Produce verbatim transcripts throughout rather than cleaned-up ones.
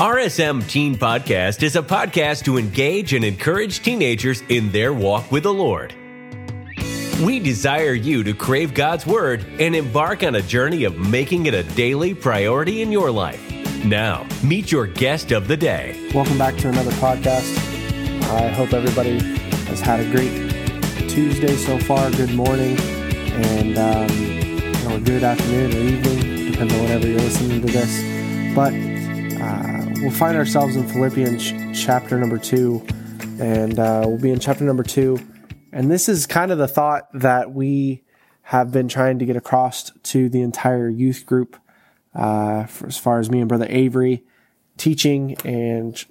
R S M Teen Podcast is a podcast to engage and encourage teenagers in their walk with the Lord. We desire you to crave God's Word and embark on a journey of making it a daily priority in your life. Now, meet your guest of the day. Welcome back to another podcast. I hope everybody has had a great Tuesday so far. Good morning and um, you know, a good afternoon or evening, depending on whenever you're listening to this. But Uh, we'll find ourselves in Philippians ch- chapter number two, and uh, we'll be in chapter number two. And this is kind of the thought that we have been trying to get across to the entire youth group, uh, for, as far as me and Brother Avery teaching, and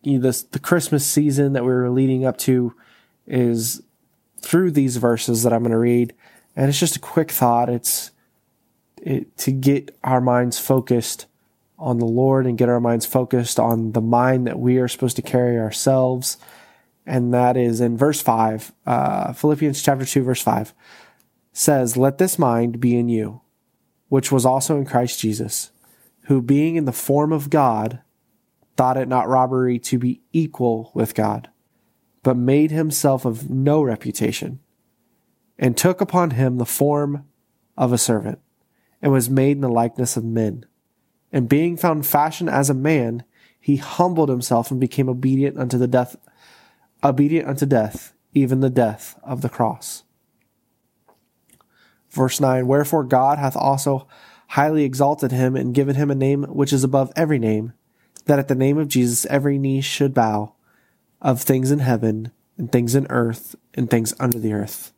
you know, this, the Christmas season that we were leading up to is through these verses that I'm going to read. And it's just a quick thought. It's it, to get our minds focused on the Lord and get our minds focused on the mind that we are supposed to carry ourselves. And that is in verse five, uh, Philippians chapter two, verse five says, "Let this mind be in you, which was also in Christ Jesus, who being in the form of God, thought it not robbery to be equal with God, but made himself of no reputation, and took upon him the form of a servant, and was made in the likeness of men. And being found fashioned as a man, he humbled himself and became obedient unto the death, obedient unto death, even the death of the cross." Verse nine, "Wherefore God hath also highly exalted him and given him a name which is above every name, that at the name of Jesus every knee should bow, of things in heaven and things in earth and things under the earth,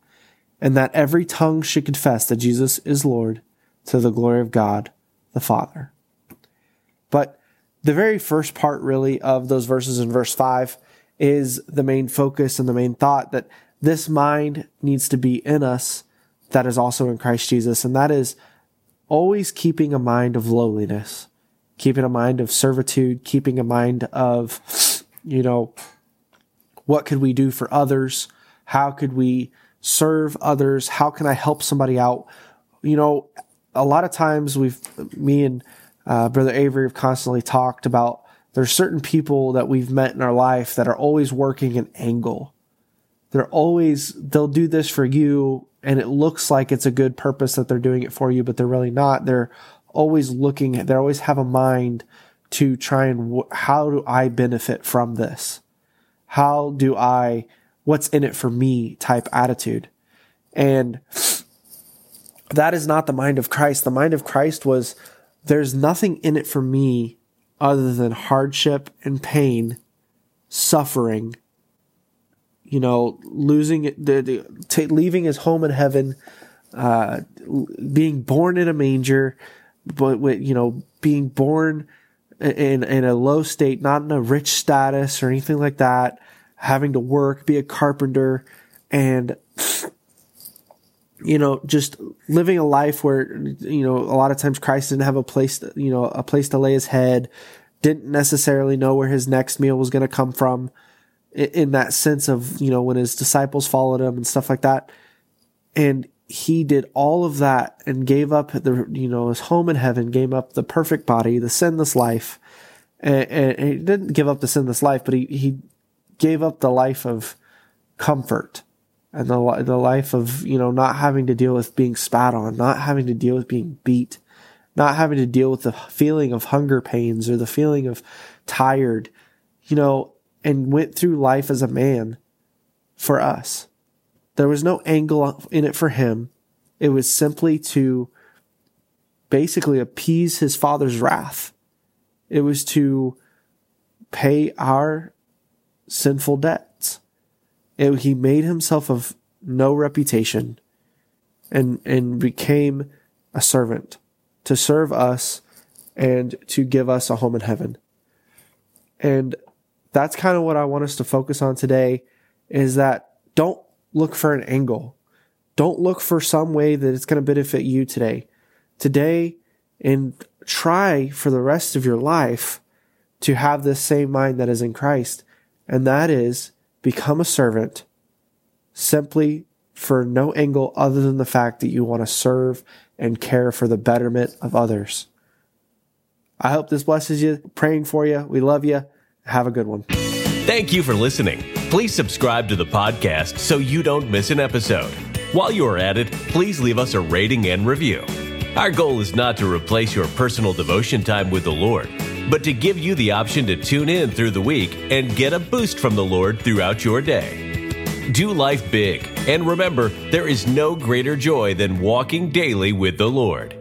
and that every tongue should confess that Jesus is Lord, to the glory of God the Father." But the very first part, really, of those verses in verse five is the main focus and the main thought that this mind needs to be in us that is also in Christ Jesus. And that is always keeping a mind of lowliness, keeping a mind of servitude, keeping a mind of, you know, what could we do for others? How could we serve others? How can I help somebody out? You know, a lot of times we've, me and Uh, Brother Avery have constantly talked about there's certain people that we've met in our life that are always working an angle. They're always, they'll do this for you and it looks like it's a good purpose that they're doing it for you, but they're really not. They're always looking, they always have a mind to try and how do I benefit from this? How do I, what's in it for me type attitude. And that is not the mind of Christ. The mind of Christ was, there's nothing in it for me other than hardship and pain, suffering, you know, losing, the, the, t- leaving his home in heaven, uh, being born in a manger, but with, you know, being born in, in a low state, not in a rich status or anything like that, having to work, be a carpenter, and you know, just living a life where, you know, a lot of times Christ didn't have a place, to, you know, a place to lay his head, didn't necessarily know where his next meal was going to come from in that sense of, you know, when his disciples followed him and stuff like that. And he did all of that and gave up the, you know, his home in heaven, gave up the perfect body, the sinless life. And, and he didn't give up the sinless life, but he, he gave up the life of comfort. And the the life of, you know, not having to deal with being spat on, not having to deal with being beat, not having to deal with the feeling of hunger pains or the feeling of tired, you know, and went through life as a man for us. There was no angle in it for him. It was simply to basically appease his father's wrath. It was to pay our sinful debts. It, he made himself of no reputation and and became a servant to serve us and to give us a home in heaven. And that's kind of what I want us to focus on today, is that don't look for an angle. Don't look for some way that it's going to benefit you today. Today, and try for the rest of your life to have this same mind that is in Christ, and that is become a servant simply for no angle other than the fact that you want to serve and care for the betterment of others. I hope this blesses you. Praying for you. We love you. Have a good one. Thank you for listening. Please subscribe to the podcast so you don't miss an episode. While you are at it, please leave us a rating and review. Our goal is not to replace your personal devotion time with the Lord, but to give you the option to tune in through the week and get a boost from the Lord throughout your day. Do life big, and remember, there is no greater joy than walking daily with the Lord.